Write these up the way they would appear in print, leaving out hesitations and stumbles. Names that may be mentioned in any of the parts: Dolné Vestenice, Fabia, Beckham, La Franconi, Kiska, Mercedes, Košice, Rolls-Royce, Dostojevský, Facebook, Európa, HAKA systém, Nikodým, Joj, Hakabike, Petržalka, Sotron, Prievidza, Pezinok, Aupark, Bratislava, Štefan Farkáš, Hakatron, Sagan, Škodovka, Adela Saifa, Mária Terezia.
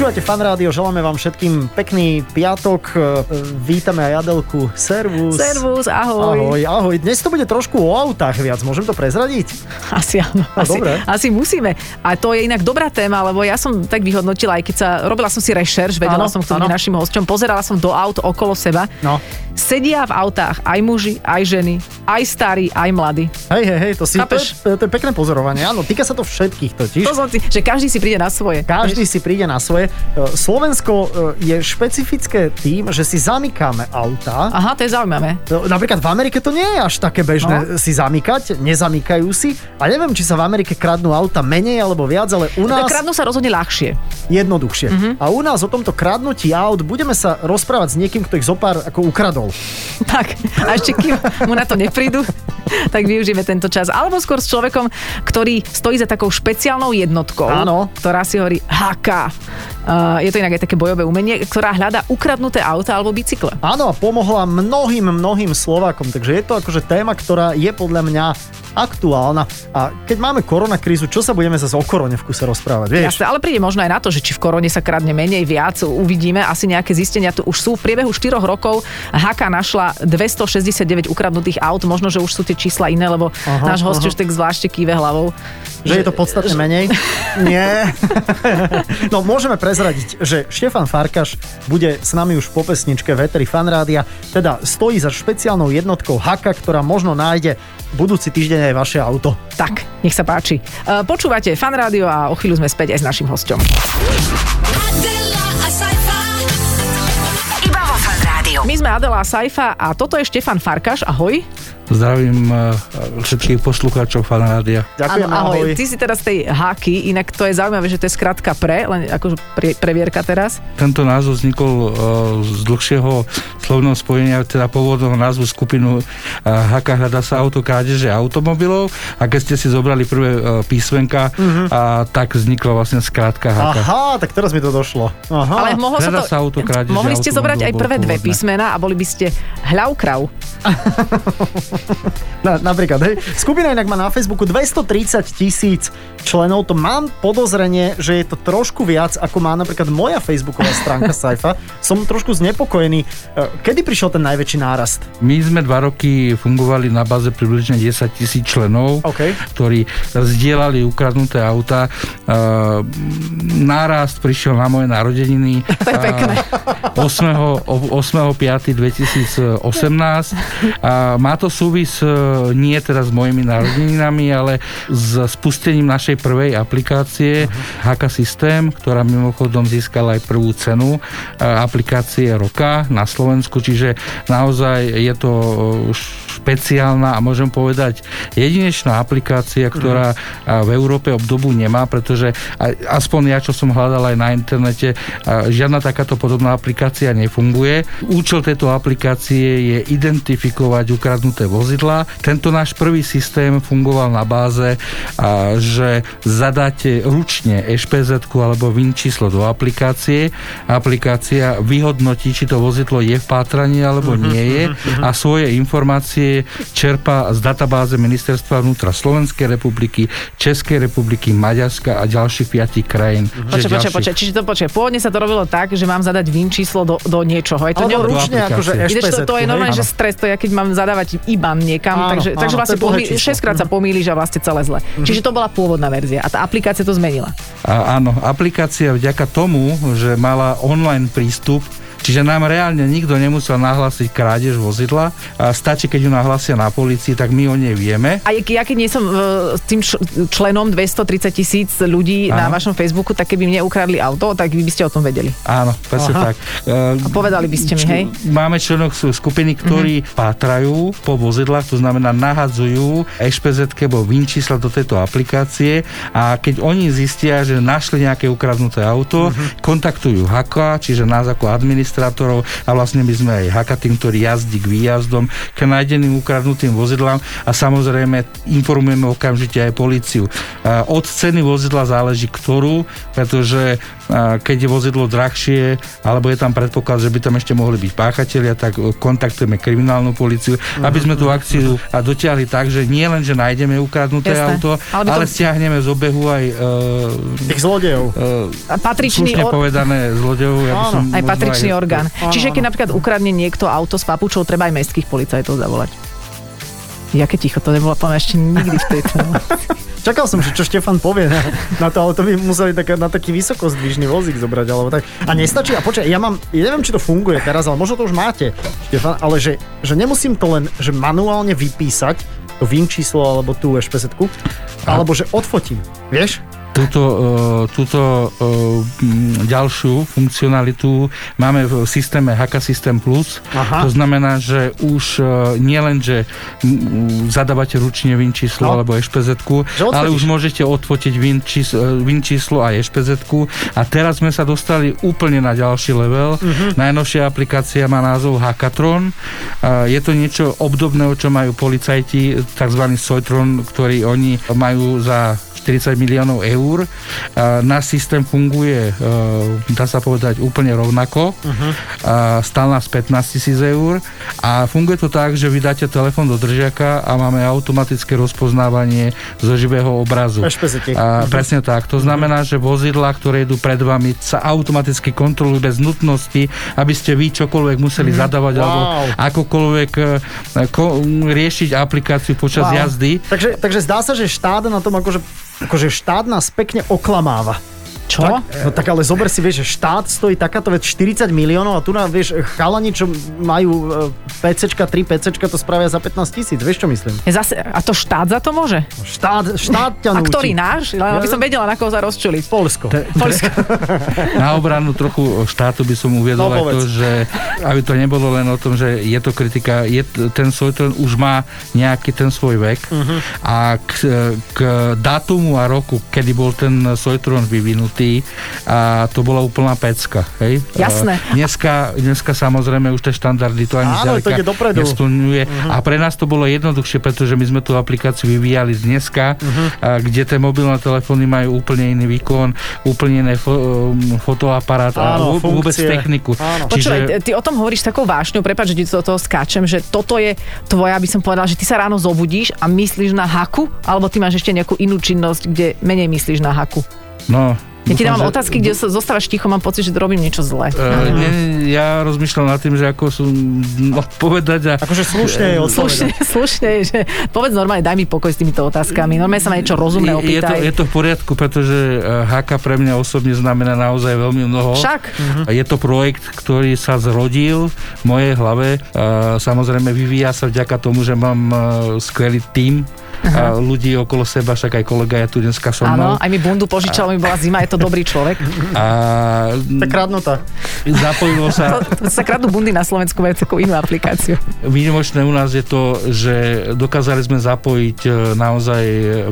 Počúvate Fan Rádio, želáme vám všetkým pekný piatok. Vítame aj Adelku. Servus. Servus, ahoj. Ahoj, ahoj. Dnes to bude trošku o autách viac. Môžem to prezradiť? Asi áno. Asi musíme. A to je inak dobrá téma, lebo ja som tak vyhodnotila, aj keď sa robila som si rešerš, vedela som k tomu našim hosťom, pozerala som do aut okolo seba. No. Sedia v autách aj muži, aj ženy, aj starí, aj mladí. Hej, to je pekné pozorovanie. Áno, týka sa to všetkých totiž. To že každý si príde na svoje. Každý si príde na svoje. Slovensko je špecifické tým, že si zamykáme autá. Aha, to je zaujímavé. Napríklad v Amerike to nie je až také bežné si zamykať, nezamykajú si. A neviem, či sa v Amerike kradnú auta menej alebo viac, ale u nás... Kradnú sa rozhodne ľahšie. Jednoduchšie. Uh-huh. A u nás o tomto kradnutí aut budeme sa rozprávať s niekým, kto ich zopár ako ukradol. Tak, a ešte kým mu na to neprídu, tak využijeme tento čas. Alebo skôr s človekom, ktorý stojí za takou špeciálnou jednotkou, ktorá si hovorí HAKA. Je to inak aj také bojové umenie, ktorá hľadá ukradnuté auta alebo bicykle. Áno, a pomohla mnohým Slovákom, takže je to akože téma, ktorá je podľa mňa aktuálna. A keď máme koronakrízu, čo sa budeme zase o korone v kuse rozprávať, vieš? Jasne, ale príde možno aj na to, že či v korone sa kradne menej, viac, uvidíme, asi nejaké zistenia tu už sú. V priebehu 4 rokov HAKA našla 269 ukradnutých aut, možno, že už sú tie čísla iné, lebo náš hosť už tak zvláštne kýve hlavou. Že je to podstatne menej? Nie. No, môžeme prezradiť, že Štefan Farkáš bude s nami už po pesničke Vetri Fan Rádia, teda stojí za špeciálnou jednotkou HAKA, ktorá možno nájde budúci týždeň aj vaše auto. Tak, nech sa páči. Počúvate Fan Rádio a o chvíľu sme späť aj s našim hosťom. Adela a Saifa. Iba vo Fan Rádiu. My sme Adela a Saifa a toto je Štefan Farkáš. Ahoj. Zdravím všetkých poslucháčov Fan Rádia. Ďakujem, ahoj. Ty si teraz tej HAKY, inak to je zaujímavé, že to je skratka len akože previerka teraz. Tento názov vznikol z dlhšieho slovného spojenia, teda pôvodného názvu skupinu HAKA hľadá sa auto krádeže automobilov a keď ste si zobrali prvé písmenka a tak vznikla vlastne skratka HAKA. Aha, tak teraz mi to došlo. Aha. Ale mohlo hľadá sa auto krádeže automobilov. Mohli ste zobrať aj prvé dve písmená a boli by ste hľav krav. Napríklad, hej. Skupina inak má na Facebooku 230 000 členov. To mám podozrenie, že je to trošku viac, ako má napríklad moja facebooková stránka Saifa. Som trošku znepokojený. Kedy prišiel ten najväčší nárast? My sme 2 roky fungovali na báze približne 10 000 členov, ktorí zdieľali ukradnuté auta. Nárast prišiel na moje narodeniny 8.5.2018. Má to súvis nie teraz s mojimi narodeninami, ale s spustením našej prvej aplikácie HAKA systém, ktorá mimochodom získala aj prvú cenu aplikácie roka na Slovensku, čiže naozaj je to špeciálna a môžem povedať jedinečná aplikácia, ktorá v Európe obdobu nemá, pretože aspoň ja, čo som hľadal aj na internete, žiadna takáto podobná aplikácia nefunguje. Účel tejto aplikácie je identifikovať ukradnuté vozidlá. Tento náš prvý systém fungoval na báze, že zadáte ručne EŠPZ-ku alebo VIN číslo do aplikácie. Aplikácia vyhodnotí, či to vozidlo je v pátraní alebo nie je a svoje informácie čerpa z databáze Ministerstva vnútra Slovenskej republiky, Českej republiky, Maďarska a ďalších 5 krajín. Čiže pôvodne sa to robilo tak, že mám zadať VIN číslo do niečoho. Je to ručne akože EŠPZ-ku. To je normálne, že stres, to ja keď mám zadávať IBAN niekam, takže vlastne 6-krát sa pomýliš a vlastne celé zle. Čiže to bola pôvodná verzia a tá aplikácia to zmenila. Áno, aplikácia vďaka tomu, že mala online prístup, čiže nám reálne nikto nemusel nahlásiť krádež vozidla. A stačí, keď ju nahlásia na polícii, tak my o nej vieme. A ja keď nie som tým členom 230 000 ľudí na vašom Facebooku, tak keby mne ukradli auto, tak vy by ste o tom vedeli. Áno, presne tak. A povedali by ste mi, hej? Máme členov skupiny, ktorí pátrajú po vozidlách, to znamená nahadzujú EŠPZ-ke alebo VIN čísla do tejto aplikácie a keď oni zistia, že našli nejaké ukradnuté auto, kontaktujú HAKA, čiže nás ako administrátorov a vlastne my sme aj HAKA tým, ktorý jazdí k výjazdom, k nájdeným ukradnutým vozidlám a samozrejme informujeme okamžite aj políciu. Od ceny vozidla záleží ktorú, pretože keď je vozidlo drahšie, alebo je tam predpoklad, že by tam ešte mohli byť páchatelia, tak kontaktujeme kriminálnu políciu, aby sme tú akciu dotiahli tak, že nie len, že nájdeme ukradnuté auto, ale stiahneme z obehu aj tých zlodejov. Patričný povedané zlodejov, ja by som aj patričný orgán. Čiže keď napríklad ukradne niekto auto s papučou, treba aj mestských policajtov zavolať. Jaké ticho, to nebolo plná ešte nikdy v tejto. Čakal som, že čo Štefan povie na to, ale to by museli na taký vysokozdvižný vozík zobrať, alebo tak. A nestačí, a počkaj, ja neviem, či to funguje teraz, ale možno to už máte, Štefan, ale že nemusím to len, že manuálne vypísať to VIN číslo, alebo tú ešpesetku, alebo že odfotím, vieš? Túto ďalšiu funkcionalitu máme v systéme HAKA systém plus. Aha. To znamená, že už nie len, že zadávate ručne VIN číslo alebo ešpezetku, ale už môžete odfotiť VIN číslo a ešpezetku. A teraz sme sa dostali úplne na ďalší level. Uh-huh. Najnovšia aplikácia má názov Hakatron. Je to niečo obdobné, čo majú policajti, tzv. Sotron, ktorý oni majú za 40 miliónov eur. Náš systém funguje, dá sa povedať, úplne rovnako. Uh-huh. Stál nás 15 000 eur a funguje to tak, že vy dáte telefón do držiaka a máme automatické rozpoznávanie zo živého obrazu. Presne tak. To znamená, že vozidlá, ktoré idú pred vami, sa automaticky kontrolujú bez nutnosti, aby ste vy čokoľvek museli zadávať alebo akokoľvek riešiť aplikáciu počas jazdy. Takže zdá sa, že štát na tom akože štát nás pekne oklamáva. Čo? Tak ale zober si, vieš, že štát stojí takáto vec 40 miliónov a tu nám, vieš, chalani, čo majú PCčka, 3 PCčka, to spravia za 15 000. Vieš, čo myslím? Zase, a to štát za to môže? Štát ťa núti. A ktorý náš? Lebo by som vedela, na koho sa rozčuliť. Polsko. Na obranu trochu štátu by som uviedol aj to, že aby to nebolo len o tom, že je to kritika, ten Sotron už má nejaký ten svoj vek a k dátumu a roku, kedy bol ten Sotron vyvinutý, a to bola úplná pecka. Hej? Jasné. Dneska samozrejme už tie štandardy to ani zďaleka nesplňuje. A pre nás to bolo jednoduchšie, pretože my sme tú aplikáciu vyvíjali z dneska, kde tie mobilné telefóny majú úplne iný výkon, úplne iný fotoaparát a vôbec techniku. Počúvaj, ty o tom hovoríš takou vášňou, prepáč, že ti do toho skáčem, že toto je tvoja, by som povedala, že ty sa ráno zobudíš a myslíš na haku, alebo ty máš ešte nejakú inú činnosť, kde menej myslíš na haku? No, ja ti dávam otázky, kde sa zostávaš ticho, mám pocit, že robím niečo zlé. Ja rozmýšľam nad tým, že ako som odpovedať. Akože slušne je odpovedať. Slušne, že povedz normálne, daj mi pokoj s týmito otázkami. Normálne sa ma niečo rozumné opýtaj. Je to v poriadku, pretože HAKA pre mňa osobne znamená naozaj veľmi mnoho. Však. Je to projekt, ktorý sa zrodil v mojej hlave. Samozrejme vyvíja sa vďaka tomu, že mám skvelý tím ľudí okolo seba, však aj kolega je tu dneska so mnou. Áno, aj mi bundu požičal, mi bola zima, je to dobrý človek. Tak kradnutá. Zapojilo sa. To sa kradnú bundy na Slovensku, majú takú inú aplikáciu. Výnimočné u nás je to, že dokázali sme zapojiť naozaj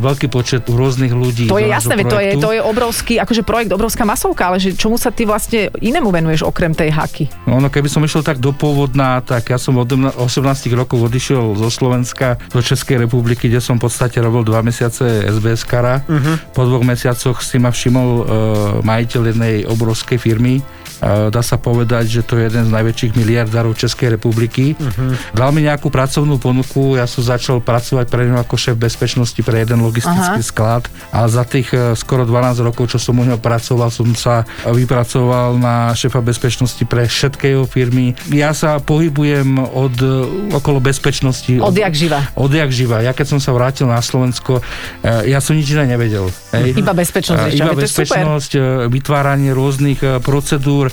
veľký počet rôznych ľudí. To je jasné, to je obrovský, akože projekt, obrovská masovka, ale že čomu sa ty vlastne inému venuješ okrem tej haky? No, keby som išiel tak dopôvodná, tak ja som od 18 rokov odišiel zo Slovenska do Českej republiky, kde som v podstate robil 2 mesiace SBS-kara. Po 2 mesiacoch si ma všimol majiteľ jednej obrovskej firmy. Dá sa povedať, že to je jeden z najväčších miliardárov Českej republiky. Dal mi nejakú pracovnú ponuku, ja som začal pracovať pre ňu ako šéf bezpečnosti pre jeden logistický sklad a za tých skoro 12 rokov, čo som u neho pracoval, som sa vypracoval na šéfa bezpečnosti pre všetky jeho firmy. Ja sa pohybujem od okolo bezpečnosti. Odjak živa. Ja keď som sa vrátil na Slovensko, ja som nič iné nevedel. Iba bezpečnosť. Iba bezpečnosť, vytváranie rôznych procedúr,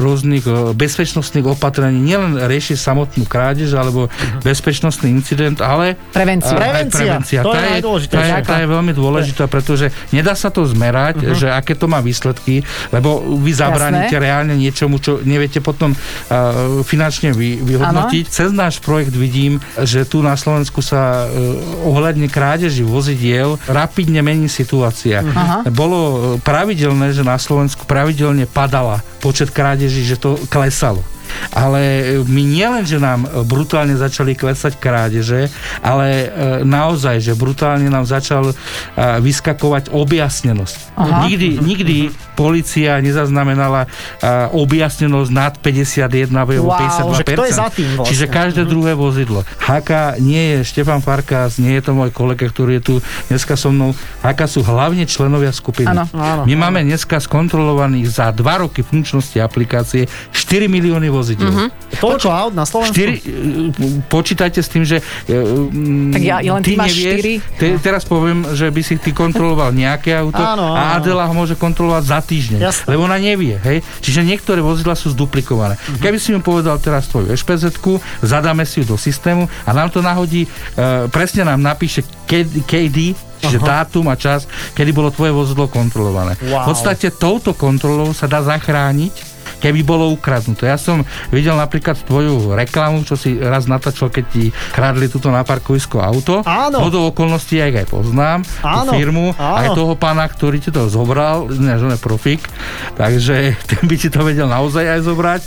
rôznych bezpečnostných opatrení. Nielen rieši samotnú krádež alebo bezpečnostný incident, ale prevencia. To je najdôležitá. Tá je veľmi dôležitá, pretože nedá sa to zmerať, že aké to má výsledky, lebo vy zabránite reálne niečomu, čo neviete potom finančne vyhodnotiť. Ano. Cez náš projekt vidím, že tu na Slovensku sa ohľadne krádeži vozidiel rapidne mení situácia. Bolo pravidelné, že na Slovensku pravidelne padala počet krádeží, že to klesalo. Ale my nielen, že nám brutálne začali klesať krádeže, ale naozaj, že brutálne nám začal vyskakovať objasnenosť. Nikdy polícia nezaznamenala objasnenosť nad 51, 52%. Kto je za tým vlastne? Čiže každé druhé vozidlo. HAKA nie je Štefan Farkáš, nie je to môj kolega, ktorý je tu dneska so mnou. HAKA sú hlavne členovia skupiny. Áno. My máme dneska skontrolovaných za 2 roky funkčnosti aplikácie 4 milióny vozidiel. Toľko aut na Slovensku? 4, počítajte s tým, že tak ja len ty máš nevieš, 4. Teraz poviem, že by si ty kontroloval nejaké auto a Adela ho môže kontrolovať za týždeň. Jasne. Lebo ona nevie. Hej? Čiže niektoré vozidlá sú zduplikované. Keby si mi povedal teraz tvoju ešpezetku, zadáme si ju do systému a nám to nahodí, presne nám napíše KD, čiže dátum a čas, kedy bolo tvoje vozidlo kontrolované. Wow. V podstate touto kontrolou sa dá zachrániť, keby bolo ukradnuté. Ja som videl napríklad tvoju reklamu, čo si raz natačil, keď ti kradli túto na parkovisko auto. Áno. Hodou okolností ja ich aj poznám, tú firmu, aj toho pána, ktorý ti to zobral, nežoné profík, takže ten by ti to vedel naozaj aj zobrať.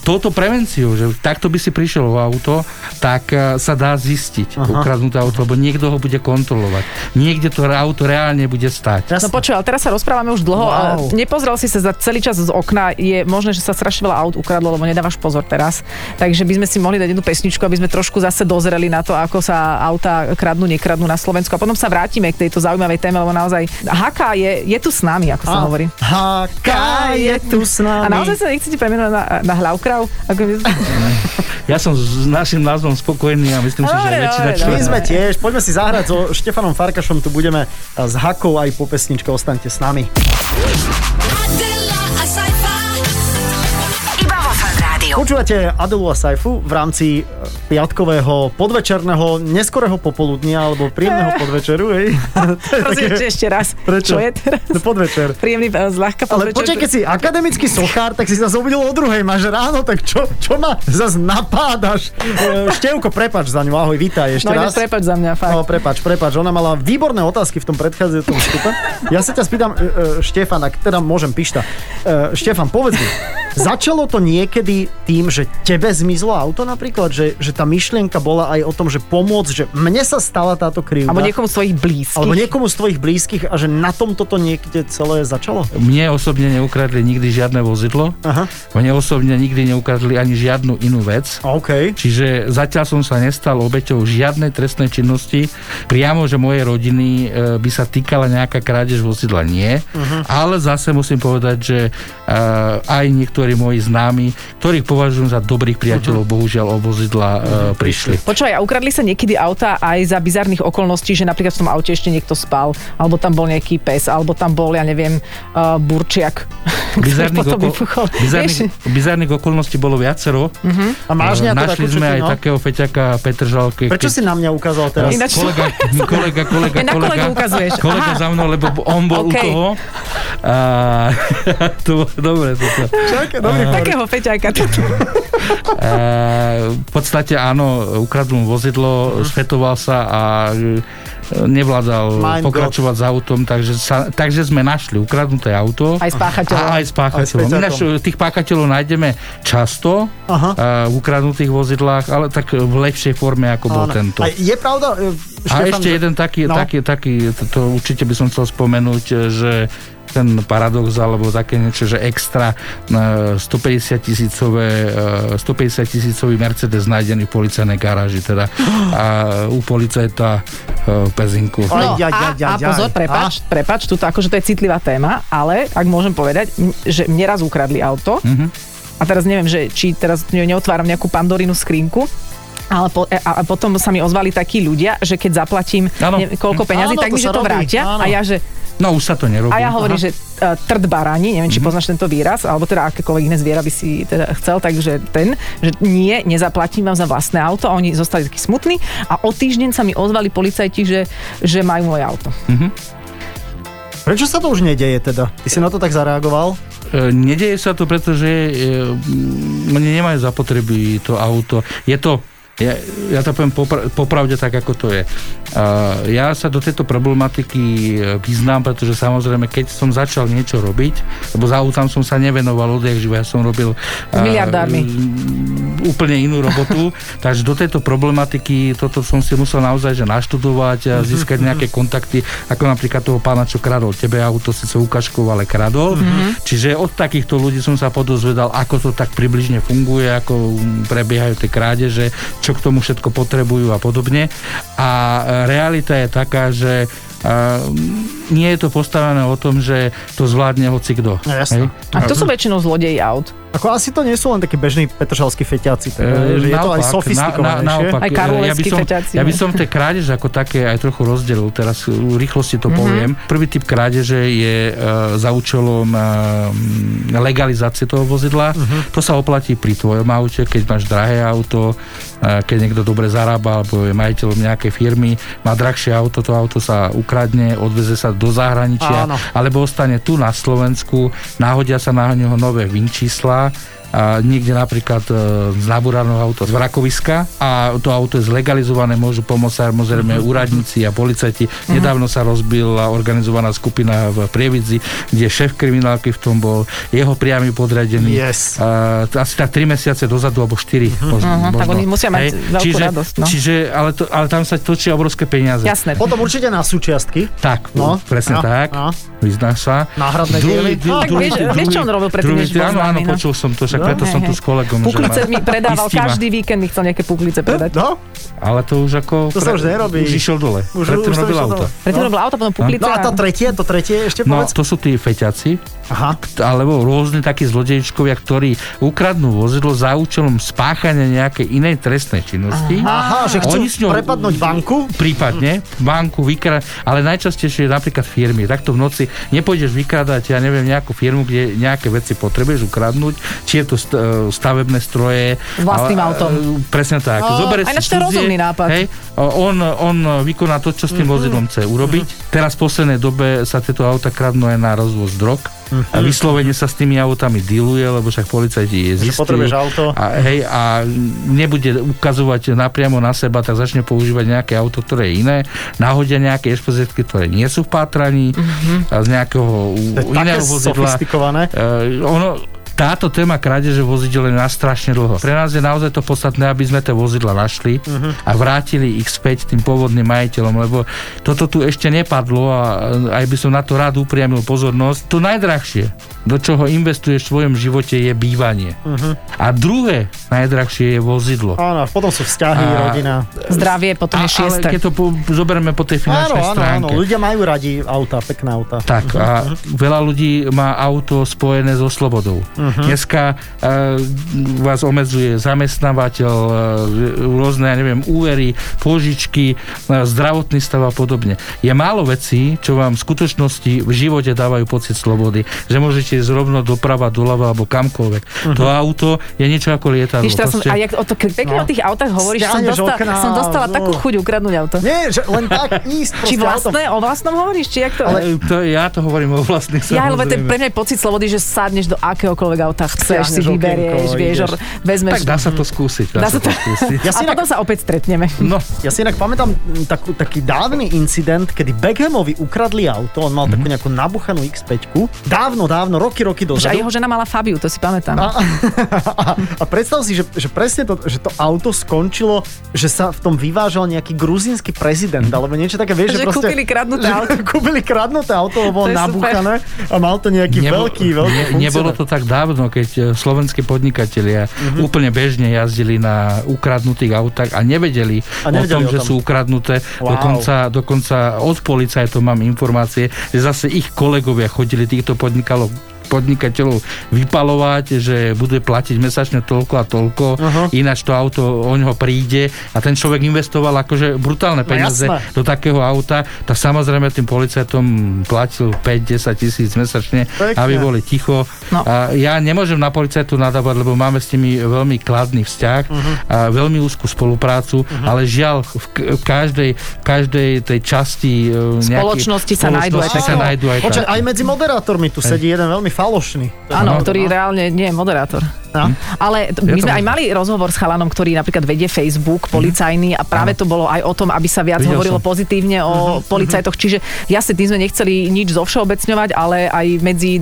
Touto prevenciu, že takto by si prišiel o auto, tak sa dá zistiť ukradnuté auto, lebo niekto ho bude kontrolovať. Niekde to auto reálne bude stáť. No počuj, ale teraz sa rozprávame už dlho. Wow. Nepozrel si sa za celý čas z okna, je možné, že sa strašne veľa aut ukradlo, lebo nedávaš pozor teraz. Takže by sme si mohli dať jednu pesničku, aby sme trošku zase dozreli na to, ako sa autá kradnú, nekradnú na Slovensku. A potom sa vrátime k tejto zaujímavej téme, lebo naozaj HAKA je tu s nami, ako sa hovorí. HAKA je tu s nami. A naozaj sa nechcete premenovať na hlavkrav? Ja som s našim názvom spokojný a myslím si, že väčšina členov. My sme tiež. Poďme si zahrať so Štefanom Farkašom. Tu budeme s HAKou aj po pesničke. Ostaňte s nami. Počúvate Adelu a Saifu v rámci piatkového podvečerného neskorého popoludnia alebo príjemného podvečeru, hej? Prosím, ešte raz. Prečo? Čo je teraz? No podvečer. Príjemný, zľahka podvečer. Ale počkaj, keď si akademický sochár, tak si sa zobudil o druhej, máš ráno, tak čo ma zase napádaš? Števko, prepáč za ňu, ahoj, vítaj ešte raz. No, prepáč za mňa, fakt. No, prepáč, ona mala výborné otázky v tom predchádzajúcom vstupe. Ja sa ťa spýtam, Štefan, ak teda môžem, Pišta. Štefan, povedz mi, začalo to niekedy tým, že tebe zmizlo auto napríklad, že tá myšlienka bola aj o tom, že pomôcť, že mne sa stala táto krivda. Alebo niekomu z tvojich blízkych a že na tomto to niekde celé začalo? Mne osobne neukradli nikdy žiadne vozidlo. Aha. Mne osobne nikdy neukradli ani žiadnu inú vec. Okay. Čiže zatiaľ som sa nestal obeťou žiadnej trestnej činnosti. Priamo, že mojej rodiny by sa týkala nejaká krádež vozidla. Nie. Uh-huh. Ale zase musím povedať, že aj niektorí moji známi, ktorých považujem za dobrých priateľov, bohužiaľ o vozidla prišli. Počúvaj, a ukradli sa niekedy auta aj za bizarných okolností, že napríklad v tom aute ešte niekto spal, alebo tam bol nejaký pes, alebo tam bol, ja neviem, burčiak. Bizarných okolností bolo viacero. A máš našli sme aj takého feťaka Petržalky. Prečo si na mňa ukázal teraz? Ináč, kolega ukazuješ. Kolega za mnou, lebo on bol u toho. To bolo dobre. Takého feťaka. V podstate áno, ukradl mu vozidlo, spätoval sa a nevládal pokračovať s autom, takže sme našli ukradnuté auto. Aj s páchateľom. My tých páchateľov nájdeme často v ukradnutých vozidlách, ale tak v lepšej forme, ako bol tento. A je pravda, Štefan, ešte jeden taký, to určite by som chcel spomenúť, že ten paradox, alebo také niečo, že extra 150 tisícový Mercedes nájdený v policajnej garáži, teda u policajta v Pezinku. Pozor, prepáč, tuto akože to je citlivá téma, ale ak môžem povedať, že mne raz ukradli auto a teraz neviem, že či teraz neotváram nejakú Pandorinu skrinku, ale potom sa mi ozvali takí ľudia, že keď zaplatím koľko peňazí, tak mi že to vrátia a ja, že no už sa to nerobí. A ja hovorím, že trd barani, neviem, či poznáš tento výraz, alebo teda akékoľvek iné zviera by si teda chcel, takže že nie, nezaplatím vám za vlastné auto a oni zostali takí smutní a o týždeň sa mi ozvali policajti, že majú moje auto. Prečo sa to už nedeje teda? Ty si na to tak zareagoval? Nedeje sa to, pretože mne nemajú zapotreby to auto. Je to ja to poviem popravde tak, ako to je. Ja sa do tejto problematiky vyznám, pretože samozrejme, keď som začal niečo robiť, lebo záutam som sa nevenoval odjak živo, ja som robil úplne inú robotu, takže do tejto problematiky toto som si musel naozaj že naštudovať a získať nejaké kontakty, ako napríklad toho pána, čo kradol tebe auto, síce ukážkov, ale kradol. Čiže od takýchto ľudí som sa podozvedal, ako to tak približne funguje, ako prebiehajú tie krádeže, čo k tomu všetko potrebujú a podobne. A realita je taká, že nie je to postavené o tom, že to zvládne hocikdo. No, jasne. A to sú väčšinou zlodeji aut. Ako asi to nie sú len takí bežní petržalskí feťáci, že je to aj sofistikovanejšie. Aj karoleskí feťáci. Ja by som tie krádeže ako také aj trochu rozdelil, teraz v rýchlosti to poviem. Prvý typ krádeže je za účelom legalizácie toho vozidla. To sa oplatí pri tvojom aute, keď máš drahé auto, keď niekto dobre zarába, alebo je majiteľom nejakej firmy, má drahšie auto, to auto sa ukradne, odveze sa do zahraničia, alebo ostane tu na Slovensku, náhodia sa na neho nové VIN čísla, a niekde napríklad z nabúraného auto z vrakoviska a to auto je zlegalizované, môžu pomôcť samozrejme úradníci a policajti. Nedávno sa rozbila organizovaná skupina v Prievidzi, kde šéf kriminálky v tom bol, jeho priamy podriadený. Yes. Asi tak 3 mesiace dozadu alebo 4. Možno. Tak oni musia mať veľkú radosť. No? Čiže, ale tam sa točia obrovské peniaze. Jasné. Potom určite na súčiastky. Tak, no, presne no, tak. No. Vyznáš sa. Náhradné diely. Tak vieš, čo on robil predtým, než bol známy. Áno, počul som to, však preto som tu s kolegom. Puklice mi predával, každý víkend mi chcel nejaké puklice predať. No? Ale to už ako... To sa už nerobí. Už išiel dole. Predtým robil auto. Predtým robil auto, potom puklice. No a to tretie ešte povedz. No to sú tí feťaci. Aha. Alebo rôzne takí zlodejičkovia, ktorí ukradnú vozidlo za účelom spáchania nejakej inej trestnej činnosti. Aha, že chcú prepadnúť banku? Prípadne. Banku vykradnú, ale najčastejšie je napríklad firmy. Takto v noci nepôjdeš vykrádať, ja neviem, nejakú firmu, kde nejaké veci potrebuješ ukradnúť, či je to stavebné stroje. S vlastným autom. Presne tak. Aj na to rozumný nápad. Hej, on vykoná to, čo s tým vozidlom chce urobiť. Teraz v poslednej dobe sa tieto auta kradnú aj na rozvoz drog. A vyslovene sa s tými autami diluje, lebo však policajti je zistí. Potrebuješ auto. A nebude ukazovať napriamo na seba, tak začne používať nejaké auto, ktoré je iné. Nahodia nejaké expozietky, ktoré nie sú v pátraní z nejakého iného vozidla. Táto téma krádeže vozidiel je nás strašne dlho. Pre nás je naozaj to podstatné, aby sme tie vozidla našli a vrátili ich späť tým pôvodným majiteľom, lebo toto tu ešte nepadlo a aj by som na to rád upriamil pozornosť. To najdrahšie, do čoho investuješ v svojom živote, je bývanie. A druhé najdrahšie je vozidlo. Áno, potom sú vzťahy, rodina. Zdravie, potom je šiesté. Ale keď to zoberieme po tej finančnej stránke. Áno, ľudia majú radi auta, pekné auta. Tak, a veľa ľudí má auto spojené so slobodou. Dneska vás omedzuje zamestnávateľ, rôzne, ja neviem, úvery, pôžičky, zdravotný stav a podobne. Je málo vecí, čo vám v skutočnosti v živote dávajú pocit slobody, že môžete ísť rovno doprava, doľava alebo kamkoľvek. To auto je niečo ako lietadlo. A jak o to pekne o tých autách hovoríš, som dostala takú chuť ukradnúť auto. Nie, že len tak ísť. Či vlastné, o vlastnom hovoríš? Či jak to... Ale ja to hovorím o vlastných. Ja, lebo pre mňa je pocit slobody, že sádneš do akéhokoľvek auta chceš, si vyberieš, vieš, vezmeš. Tak dá sa to skúsiť. Ja a potom sa opäť stretneme. No. Ja si inak pamätám taký dávny incident, kedy Beckhamovi ukradli auto, on mal takú nejakú nabuchanú X5-ku, dávno, roky dozadu. A jeho žena mala Fabiu, to si pamätám. A predstav si, že presne to, že to auto skončilo, že sa v tom vyvážal nejaký gruzínsky prezident, alebo niečo také, vieš, že proste... Kúpili kradnuté auto, lebo nabuchané a mal to nejaký veľký nebolo to tak dávno, keď slovenskí podnikatelia úplne bežne jazdili na ukradnutých autách a nevedeli o tom, že sú ukradnuté. Wow. Dokonca od policajtov mám informácie, že zase ich kolegovia chodili týchto podnikateľov vypalovať, že bude platiť mesačne toľko a toľko, ináč to auto o ňoho príde a ten človek investoval akože brutálne peniaze do takého auta, tak samozrejme tým policajtom platil 5-10 000 mesačne, aby boli ticho. No. A ja nemôžem na policajtu nadávať, lebo máme s nimi veľmi kladný vzťah a veľmi úzkú spoluprácu, ale žiaľ v každej tej časti spoločnosti sa nájdú aj medzi moderátormi tu sedí jeden veľmi falošný. Áno, ktorý reálne nie je moderátor. No. Ale my sme aj mali rozhovor s chalanom, ktorý napríklad vedie Facebook, policajný, a práve to bolo aj o tom, aby sa viac hovorilo pozitívne o policajtoch. Čiže jasne, tým sme nechceli nič zovšeobecňovať, ale aj medzi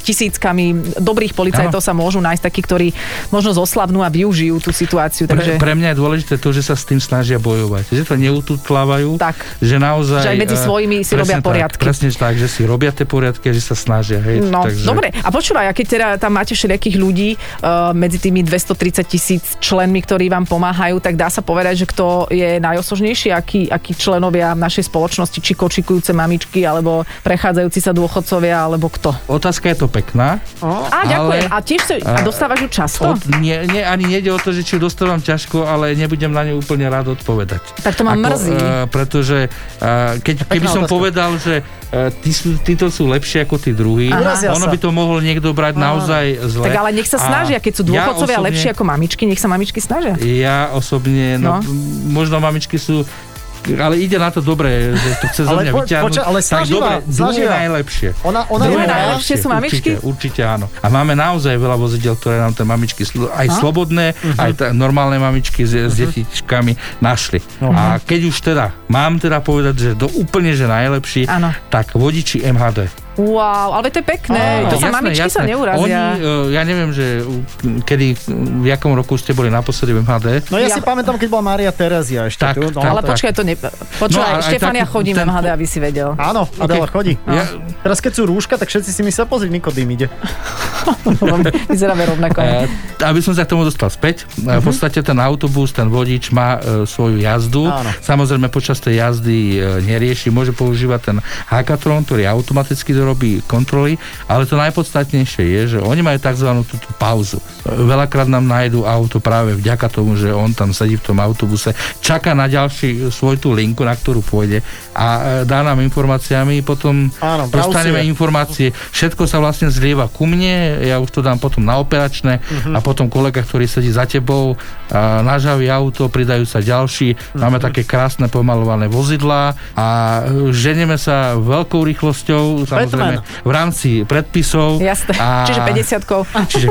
tisíckami dobrých policajtov sa môžu nájsť takí, ktorí možno zoslabnú a využijú tú situáciu. Takže... Pre mňa je dôležité to, že sa s tým snažia bojovať. Že to neututlávajú, že naozaj... Že aj medzi svojimi si robia poriadky. Presne tak, že si robia tie poriadky, že sa snažia. Hej, no, takže... dobre. A počúvaj, a keď teda tam máte všelijakých ľudí medzi tými 230 000 členmi, ktorí vám pomáhajú, tak dá sa povedať, že kto je najosožnejší, akí členovia našej spoločnosti, či kočikujúce mamičky, alebo prechádzajúci sa dôchodcovia, alebo kto? Otázka je to pekná. Ďakujem. A tiež si, dostávaš ju často? Nie, ani nejde o to, že či ju dostávam ťažko, ale nebudem na ňu úplne rád odpovedať. Tak to ma mrzí. Pretože keby som povedal, že títo sú lepšie ako tí druhí, ono by to mohol niekto brať naozaj zle. Tak ale nech sa snažia, keď sú dôchodcovia lepšie ako mamičky, nech sa mamičky snažia. Ja osobne, možno mamičky sú, ale ide na to dobre, že to chce zo mňa vyťahnuť. Ale snažíva. Druhé najlepšie. Druhé najlepšie sú mamičky? Určite áno. A máme naozaj veľa vozidel, ktoré nám tie mamičky, aj slobodné, aj normálne mamičky s detičkami našli. A keď už teda, mám teda povedať, že úplne, že najlepší, tak vodiči MHD. Wow, ale to je pekné. To sa mamičky sa neurazia. Oni, ja neviem, že v jakom roku ste boli naposledy v MHD. No ja si pamätám, keď bola Mária Terezia ešte tak, tu. No, ale počkaj, to ne... Počúvaj, Štefan, ja chodím v MHD, aby si vedel. Áno, Adela chodí. Ja... Teraz keď sú rúška, tak všetci si myslia, pozri, Nikodým ide. Vyzeráme rovnako. Aby som sa k tomu dostal späť, v podstate ten autobus, ten vodič má svoju jazdu. Áno. Samozrejme, počas tej jazdy nerieši, môže používať ten Hakatron, ktorý automaticky robí kontroly, ale to najpodstatnejšie je, že oni majú tzv. Túto pauzu. Veľakrát nám nájdu auto práve vďaka tomu, že on tam sedí v tom autobuse, čaká na ďalší svoju tú linku, na ktorú pôjde a dá nám informáciami, potom dostaneme informácie. Všetko sa vlastne zlieva ku mne, ja už to dám potom na operačné a potom kolega, ktorý sedí za tebou, nažaví auto, pridajú sa ďalší, máme také krásne pomalované vozidlá a ženieme sa veľkou rýchlosťou, v rámci predpisov. Jasné, čiže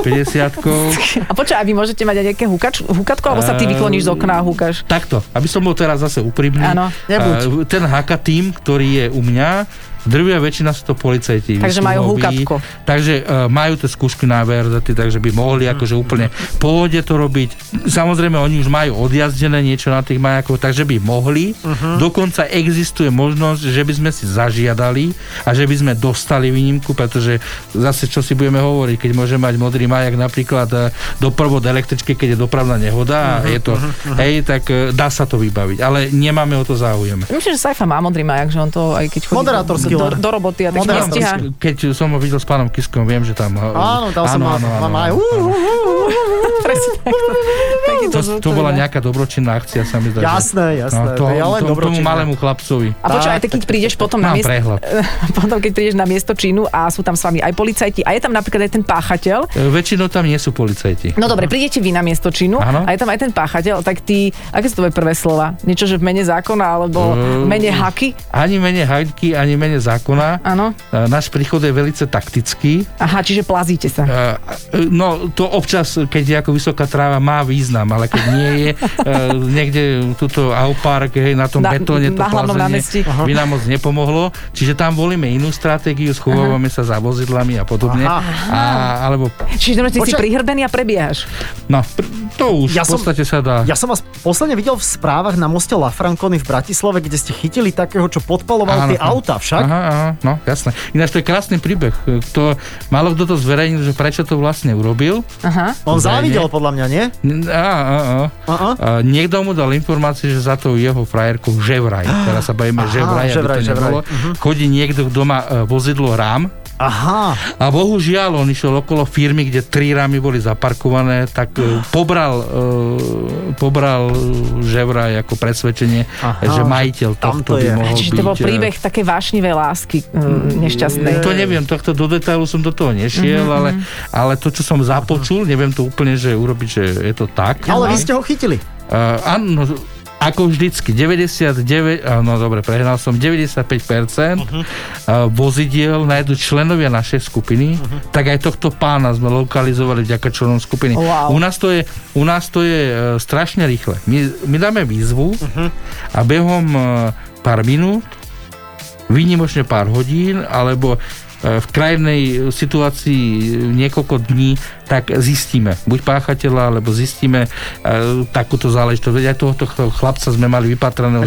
50-kou. A počkaj, vy môžete mať aj nejaké húkatko, alebo sa ty vykloníš z okna a húkaš? Takto, aby som bol teraz zase úprimný. Áno, nebuď. Ten HAKA tým, ktorý je u mňa, drvia väčšina sú to policajti. Takže majú húkatko. Takže majú tie skúšky na VRZ, takže by mohli akože úplne v pohode to robiť. Samozrejme, oni už majú odjazdené niečo na tých majakoch, takže by mohli. Dokonca existuje možnosť, že by sme si zažiadali a že by sme dostali výnimku, pretože zase čo si budeme hovoriť, keď môže mať modrý majak napríklad doprovod električky, keď je dopravná nehoda a je to, hej, tak dá sa to vybaviť, ale nemáme o to záujem. Myslím, že Saifa má modrý majak, že on to aj keď chodí do roboty a tak nestíha. Keď som ho videl s pánom Kiskom, viem, že tam... Áno, tam sa má aj... To bola nejaká dobročinná akcia, sa mi zdá. Jasné. Tomu malému chlapcovi. A počúvaj, keď prídeš potom na miesto činu a sú tam s vami aj policajti a je tam napríklad aj ten páchateľ. Väčšinou tam nie sú policajti. No dobre, prídete vy na miesto činu a je tam aj ten páchateľ, tak ty, aké sú tvoje prvé slova? Niečo, že v mene zákona alebo v mene haky? Ani mene haky, ani mene zákona. Áno. Náš príchod je velice taktický. Aha, čiže plazíte sa. No to občas, keď je ako vysoká tráva, má význam, ale keď nie je niekde tuto Aupark, hej, na tom betóne to plazenie by nám moc nepomohlo, čiže tam volíme inú stratégiu, schovávame sa za vozidlami a podobne. Alebo... Čiže ty si prihrbený a prebiehaš. No, to už v podstate sa dá. Ja som vás posledne videl v správach na moste La Franconi v Bratislave, kde ste chytili takého, čo podpaloval tie auta však. No, jasné. Ináč to je krásny príbeh. Málo kto to zverejnil, že prečo to vlastne urobil. On závidel podľa mňa, nie? Niekto mu dal informáciu, že za to jeho frajerku ževraj. Teraz sa bavíme ževraj, aby to nebolo. Chodí niekto, kto má vozidlo rám. A bohužiaľ, on išiel okolo firmy, kde 3 ramy boli zaparkované, tak pobral ževraj ako presvedčenie, že majiteľ tohto by mohol byť. Čiže to bol príbeh také vášnivej lásky nešťastnej. To neviem, tohto do detailu som do toho nešiel, ale to, čo som započul, neviem to úplne, že urobiť, že je to tak. Ale vy ste ho chytili. Áno, ako vždycky 99, no dobre, prehnal som, 95% vozidiel nájdu členovia našej skupiny, tak aj tohto pána sme lokalizovali vďaka členom skupiny. Wow. U nás to je strašne rýchle. My dáme výzvu a behom pár minút, výnimočne pár hodín, alebo v krajnej situácii niekoľko dní, tak zistíme buď páchateľa, alebo zistíme takúto záležitosť. Veď aj tohoto chlapca sme mali vypatreného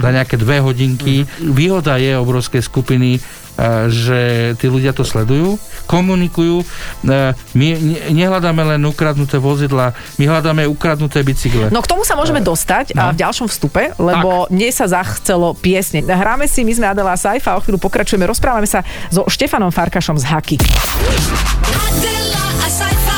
za nejaké 2 hodinky. Výhoda je obrovskej skupiny, že tí ľudia to sledujú, komunikujú. My nehľadáme len ukradnuté vozidla, my hľadáme ukradnuté bicykle. No k tomu sa môžeme dostať v ďalšom vstupe, lebo mne sa zachcelo piesne. Hráme si, my sme Adela Saifa, o chvíľu pokračujeme, rozprávame sa so Štefanom Farkášom z HAKY. Adela a Saifa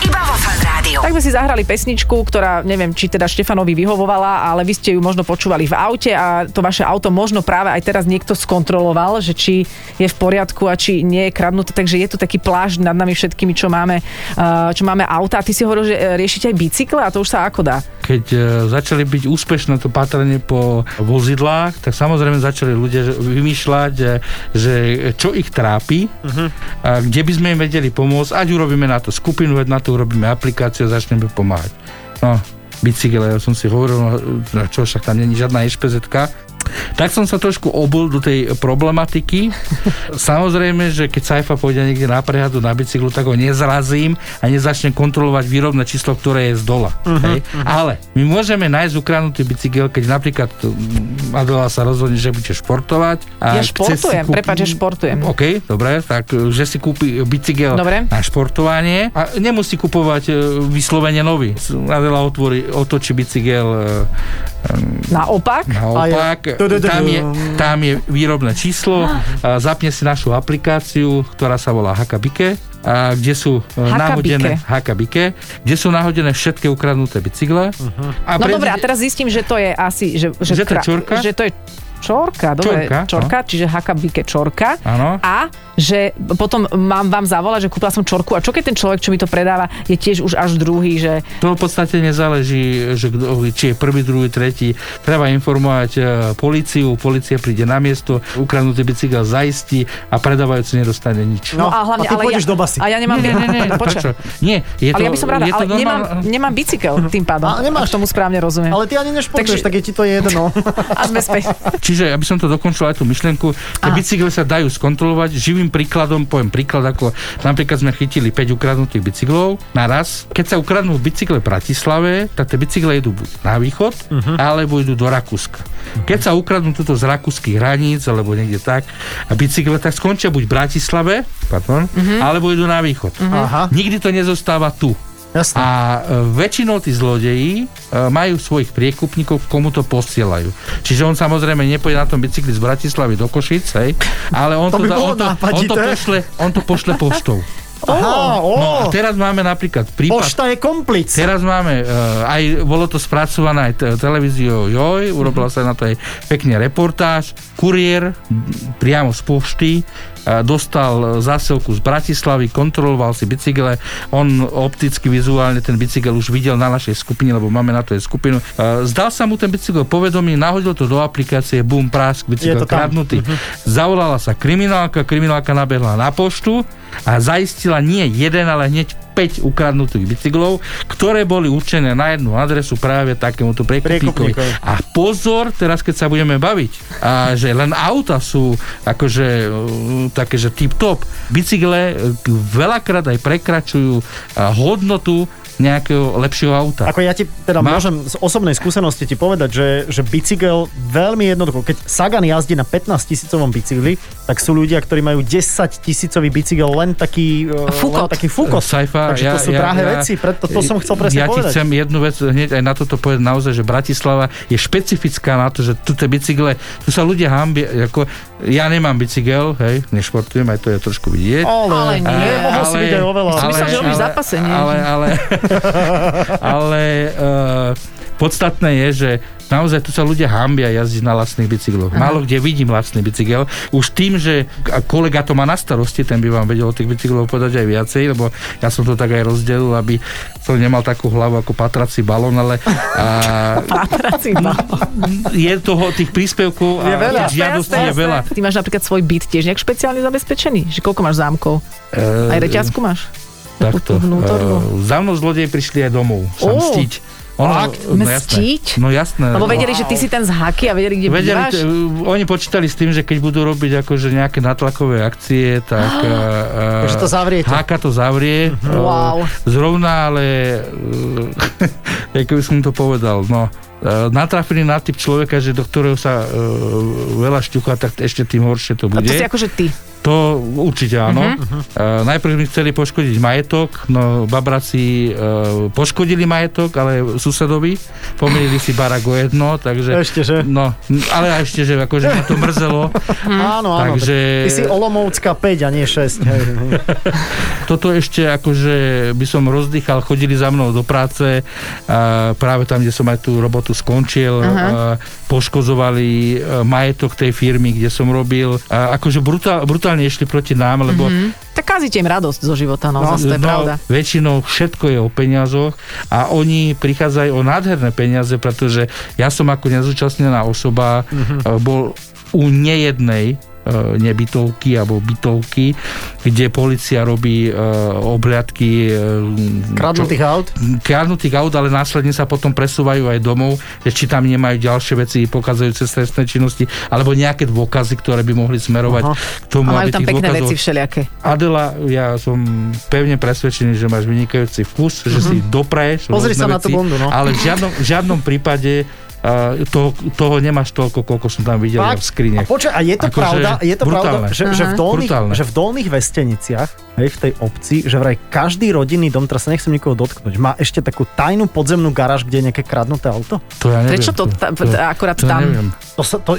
iba vo Fan Rádiu. Tak sme si zahrali pesničku, ktorá neviem, či teda Štefanovi vyhovovala, ale vy ste ju možno počúvali v aute a to vaše auto možno práve aj teraz niekto skontroloval, že či je v poriadku a či nie je kradnuté, takže je to taký plášť nad nami všetkými, čo máme auta. A ty si hovoril, že riešite aj bicykle a to už sa ako dá? Keď začali byť úspešné to pátranie po vozidlách, tak samozrejme začali ľudia vymýšľať, že čo ich trápi, a kde by sme im vedeli pomôcť, ať urobíme na to skupinu, na to urobíme aplikáciu a začneme pomáhať. No, bicykel, ja som si hovoril, no čo, však tam není žiadna ešpezetka. Tak som sa trošku obul do tej problematiky. Samozrejme, že keď Saifa pôjde niekde na prehľadu na bicyklu, tak ho nezrazím a nezačnem kontrolovať výrobné číslo, ktoré je z dola. Ale my môžeme nájsť ukradnutý bicykel, keď napríklad Adela sa rozhodne, že bude športovať. A ja športujem, športujem. OK, dobre, tak že si kúpi bicykel na športovanie a nemusí kupovať vyslovene nový. Adela otočí bicykel naopak. Tam je výrobné číslo, zapne si našu aplikáciu, ktorá sa volá Hakabike, kde sú nahodené Hakabike, kde sú nahodené všetky ukradnuté bicykle. A no dobre, a teraz zistím, že to je asi... Že to je čorka, čiže Hakabike čorka. Áno. A že potom mám vám zavolať, že kúpila som čorku. A čo keď ten človek, čo mi to predáva, je tiež už až druhý, že... To v podstate nezáleží, že či je prvý, druhý, tretí. Treba informovať políciu, polícia príde na miesto, ukradnutý bicykel zaistí a predávajúci nedostane nič. No a hlavne... A ty pôjdeš do basy. A ja nemám... Nie, počkaj. Nie, je to... Ale ja by som rada, ale nemám bicykel tým pádom. A nemáš. Tomu správne rozumiem. Ale ty ani nešportuješ, tak je ti to jedno. A sme späť. Čiže, aby som to dokončil aj tú myšlienku, tie bicykle sa dajú skontrolovať. Živým príkladom, poviem príklad, ako napríklad sme chytili 5 ukradnutých bicyklov naraz. Keď sa ukradnú bicykle v Bratislave, tak tie bicykle idú buď na východ, alebo idú do Rakúska. Keď sa ukradnú tuto z rakúskych hraníc, alebo niekde tak, a bicykle tak skončia buď v Bratislave, alebo idú na východ. Nikdy to nezostáva tu. Jasne. A väčšinou tí zlodeji majú svojich priekupníkov, komu to posielajú. Čiže on samozrejme nepôjde na tom bicykli z Bratislavy do Košic, hej, ale on to pošle poštou. No a teraz máme napríklad prípad... Pošta je komplic. Teraz máme, bolo to spracované aj televíziou Joj, urobila sa na to aj pekne reportáž. Kuriér priamo z pošty dostal zásielku z Bratislavy, kontroloval si bicykle, on opticky, vizuálne ten bicykel už videl na našej skupine, lebo máme na to aj skupinu. Zdal sa mu ten bicykel povedomý, nahodil to do aplikácie, bum, prásk, bicykel kradnutý. Zavolala sa kriminálka nabehla na poštu a zaistila nie jeden, ale hneď 5 ukradnutých bicyklov, ktoré boli určené na jednu adresu práve takémuto priekupníkovi. A pozor, teraz keď sa budeme baviť, že len auta sú akože také, že tip-top. Bicykle veľakrát aj prekračujú hodnotu nejakého lepšieho auta. Ako ja ti teda môžem z osobnej skúsenosti ti povedať, že bicykel veľmi jednoducho, keď Sagan jazdí na 15-tisícovom bicykli, tak sú ľudia, ktorí majú 10-tisícový bicykel, len taký fúkot. Saifa, takže to sú drahé veci, preto to som chcel presne povedať. Ja ti chcem jednu vec hneď aj na toto povedať naozaj, že Bratislava je špecifická na to, že tu tie bicykle, tu sa ľudia hambia, ako ja nemám bicykel, hej, nešportujem, aj to je trošku vidieť. Ale nie, mohol si byť aj oveľa. Myslel, že robíš zápasenie. Ale Podstatné je, že naozaj tu sa ľudia hambia jazdiť na lacných bicykloch. Málo kde vidím lacný bicykel. Už tým, že kolega to má na starosti, ten by vám vedel o tých bicyklov podať aj viacej, lebo ja som to tak aj rozdelil, aby som nemal takú hlavu ako patrací balón, ale... Patrací balón. Je toho tých príspevkov a žiadostí je veľa. Ty máš napríklad svoj byt tiež nejak špeciálne zabezpečený? Že koľko máš zámkov? Aj reťazku máš? Takto. Za mnou zlodej prišli aj domov sa mstiť. No jasné. Lebo vedeli, že ty si ten z Haky a vedeli, kde bývaš? Oni počítali s tým, že keď budú robiť akože nejaké natlakové akcie, tak to Haka to zavrie. Wow. Zrovna, ale ako by som to povedal, no natrafili na typ človeka, že do ktorého sa veľa šťuchá, tak ešte tým horšie to bude. A to si akože ty. To určite áno. Najprv mi chceli poškodiť majetok, no babraci poškodili majetok, ale susedovi pomýlili si barak o jedno, takže... Ešte, no, ale ešte, že akože mi to mrzelo. Áno. Takže... Ty si Olomoucka 5 a nie 6. Hej. Toto ešte akože by som rozdýchal, chodili za mnou do práce, práve tam, kde som aj tú robotu skončil, poškozovali majetok tej firmy, kde som robil. Akože brutálne išli proti nám, lebo... Tak kazíte im radosť zo života, to je pravda. Väčšinou všetko je o peniazoch a oni prichádzajú o nádherné peniaze, pretože ja som ako nezúčastnená osoba bol u nejednej nebytovky alebo bytovky, kde polícia robí obhliadky kradnutých aut, ale následne sa potom presúvajú aj domov, že či tam nemajú ďalšie veci pokazujúce trestné činnosti alebo nejaké dôkazy, ktoré by mohli smerovať k tomu, aby tých dôkazov... A majú tam pekné veci všelijaké. Adela, ja som pevne presvedčený, že máš vynikajúci vkus, že si dopraješ. Pozri sa veci, na tú bundu, no. Ale v žiadnom prípade toho nemáš toľko, koľko som tam videl v skrine. A je to pravda, že v Dolných Vesteniciach, hej, v tej obci, že vraj každý rodinný dom, teraz sa nechcem nikoho dotknúť, má ešte takú tajnú podzemnú garáž, kde je nejaké kradnuté auto. To ja neviem. Prečo to akurát tam?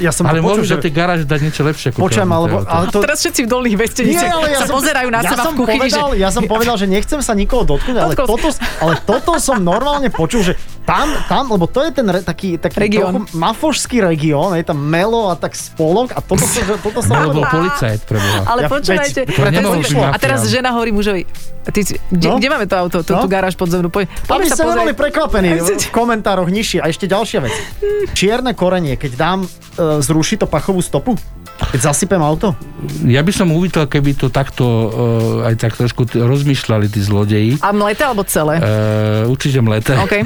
Ja som ale môžu že... do tej garáže dať niečo lepšie. Teraz všetci v Dolných Vesteniciach sa pozerajú na seba v kuchyni. Ja som povedal, že nechcem sa nikoho dotknúť, ale toto som normálne počul, že tam, lebo to je ten taký mafošský región, je tam Melo a tak Spolok a toto sa... Melo bol policajt preboha. Ale počúvajte, a teraz žena hovorí mužovi, kde máme to auto, tú garáž podzemnú? Aby sa boli prekvapení v komentároch nižšie. A ešte ďalšia vec. Čierne korenie, keď dám zruši to pachovú stopu? Keď zasypem auto? Ja by som uvítal, keby to takto aj tak trošku rozmýšľali tí zlodeji. A mlete alebo celé? Určite mlete. Okay.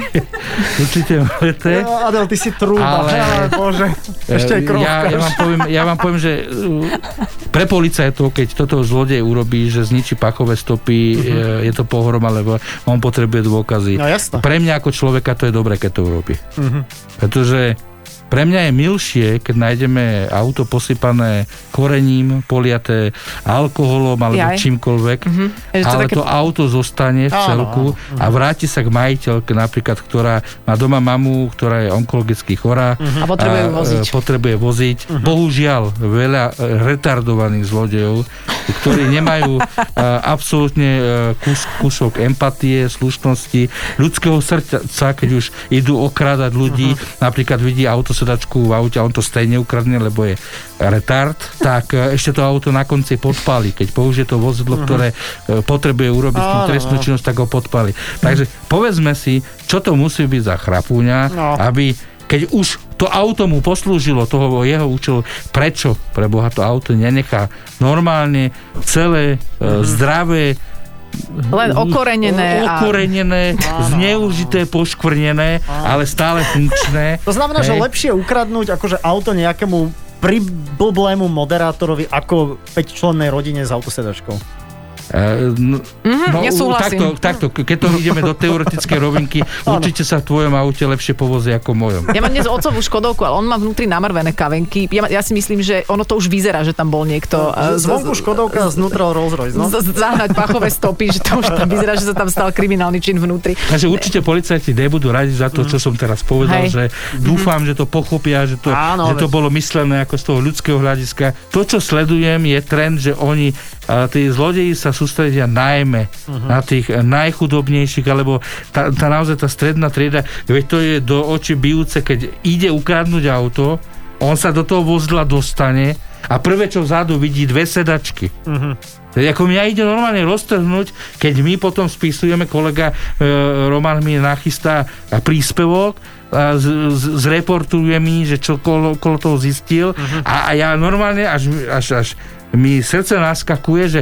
Určite mlete. No, Adel, ty si trúba. Ale bože, ešte aj krovka. Ja vám poviem, že pre policajtov, keď toto zlodej urobí, že zničí pachové stopy, je to pohrom, lebo on potrebuje dôkazy. No, pre mňa ako človeka to je dobré, keď to urobí. Pretože pre mňa je milšie, keď nájdeme auto posypané korením, poliaté alkoholom alebo čímkoľvek, ale to auto zostane v celku a vráti sa k majiteľke napríklad, ktorá má doma mamu, ktorá je onkologicky chorá a potrebuje voziť. Bohužiaľ, veľa retardovaných zlodejov, ktorí nemajú absolútne kúsok empatie, slušnosti, ľudského srdca, keď už idú okrádať ľudí, napríklad vidí auto sedačku v aute a on to stejne ukradne, lebo je retard, tak ešte to auto na konci podpáli. Keď použije to vozidlo, ktoré potrebuje urobiť tú trestnú činnosť, tak ho podpáli. Takže povedzme si, čo to musí byť za chrapúňa, aby keď už to auto mu poslúžilo toho jeho účelu, prečo pre Boha to auto nenechá normálne celé, zdravé, len okorenené zneužité, poškvrnené, ale stále funkčné. To znamená, že lepšie ukradnúť akože auto nejakému priblblému moderátorovi ako 5-člennej rodine s autosedačkou. Takto, keď to ideme do teoretickej rovinky, určite sa v tvojom aute lepšie povozí ako v mojom. Ja mám dnes otcovú Škodovku, ale on má vnútri namrvené kavenky. Ja si myslím, že ono to už vyzerá, že tam bol niekto... Zvonku Škodovka, znútra Rolls-Royce. Zahnať pachové stopy, že to už tam vyzerá, že sa tam stal kriminálny čin vnútri. Takže určite policajti nebudú radi za to, čo som teraz povedal, že dúfam, že to pochopia, že to bolo myslené ako z toho ľudského hľadiska. To, čo sledujem, je trend, že oni tí zlodeji sa sústredia najmä na tých najchudobnejších, alebo tá naozaj tá stredná trieda, veď to je do očí bijúce, keď ide ukradnúť auto, on sa do toho vozidla dostane a prvé, čo vzadu vidí, dve sedačky. Ako mňa ide normálne roztrhnúť, keď my potom spisujeme, kolega Roman mi nachystá príspevok, zreportuje mi, že čo kolo toho zistil a ja normálne až mi srdce naskakuje, že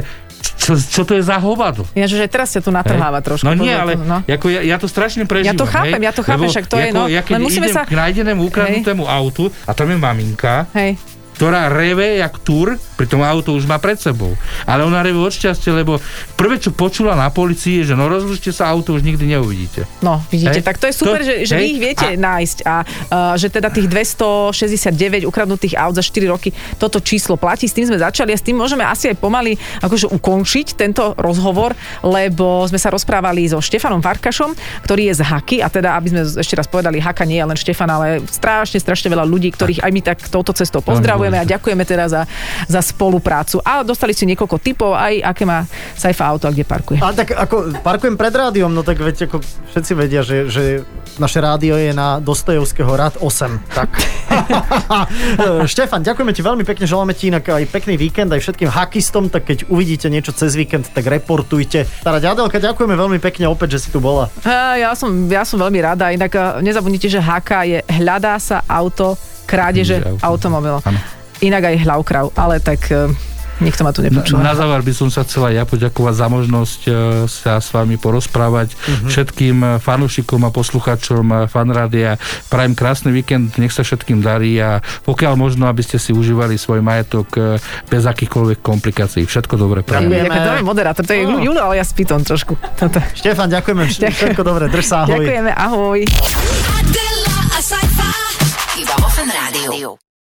čo to je za hovado? Ja, že teraz sa to natrháva trošku. No nie, ale ako ja to strašne prežívam. Ja to chápem, však to je, no. Ja keď idem k nájdenému ukradnutému autu a tam je maminka, ktorá reve jak tur, pri tom auto už má pred sebou. Ale ona reve od šťastia, lebo prvé, čo počula na policii, je, že no rozlučte sa, auto už nikdy neuvidíte. No, vidíte, tak to je super, že vy ich viete nájsť a že teda tých 269 ukradnutých aut za 4 roky toto číslo platí. S tým sme začali a s tým môžeme asi aj pomaly akože ukončiť tento rozhovor, lebo sme sa rozprávali so Štefanom Farkašom, ktorý je z Haky a teda, aby sme ešte raz povedali, Haka nie je len Štefan, ale strašne veľa ľudí, ktorých aj my tak touto cestou pozdravujeme a ďakujeme teda za spoluprácu. A dostali ste niekoľko tipov aj, aké má Saifa auto a kde parkuje. Ale tak ako parkujem pred rádiom, no tak veď ako všetci vedia, že naše rádio je na Dostojevského rad 8. Tak. Štefan, ďakujeme ti veľmi pekne, želáme ti inak aj pekný víkend, aj všetkým hakistom, tak keď uvidíte niečo cez víkend, tak reportujte. Stará Adelka, ďakujeme veľmi pekne opäť, že si tu bola. Ja som veľmi rada, inak nezabudnite, že Haka je hľadá sa auto krádeže automobilov. Inak aj hlavkrav, ale tak niekto ma tu nepočúva. Na záver by som sa chcela ja poďakovať za možnosť sa s vami porozprávať. Všetkým fanúšikom a poslucháčom Fanrádia prajem krásny víkend, nech sa všetkým darí a pokiaľ možno, aby ste si užívali svoj majetok bez akýchkoľvek komplikácií. Všetko dobre prajem. Ďakujeme. Moderátor, to je Julo, ale ja spýtam trošku. Štefan, ďakujeme. Všetko dobre, drž sa, ahoj. Ďakujeme, ahoj. Adela Saifa iba vo Fanrádiu.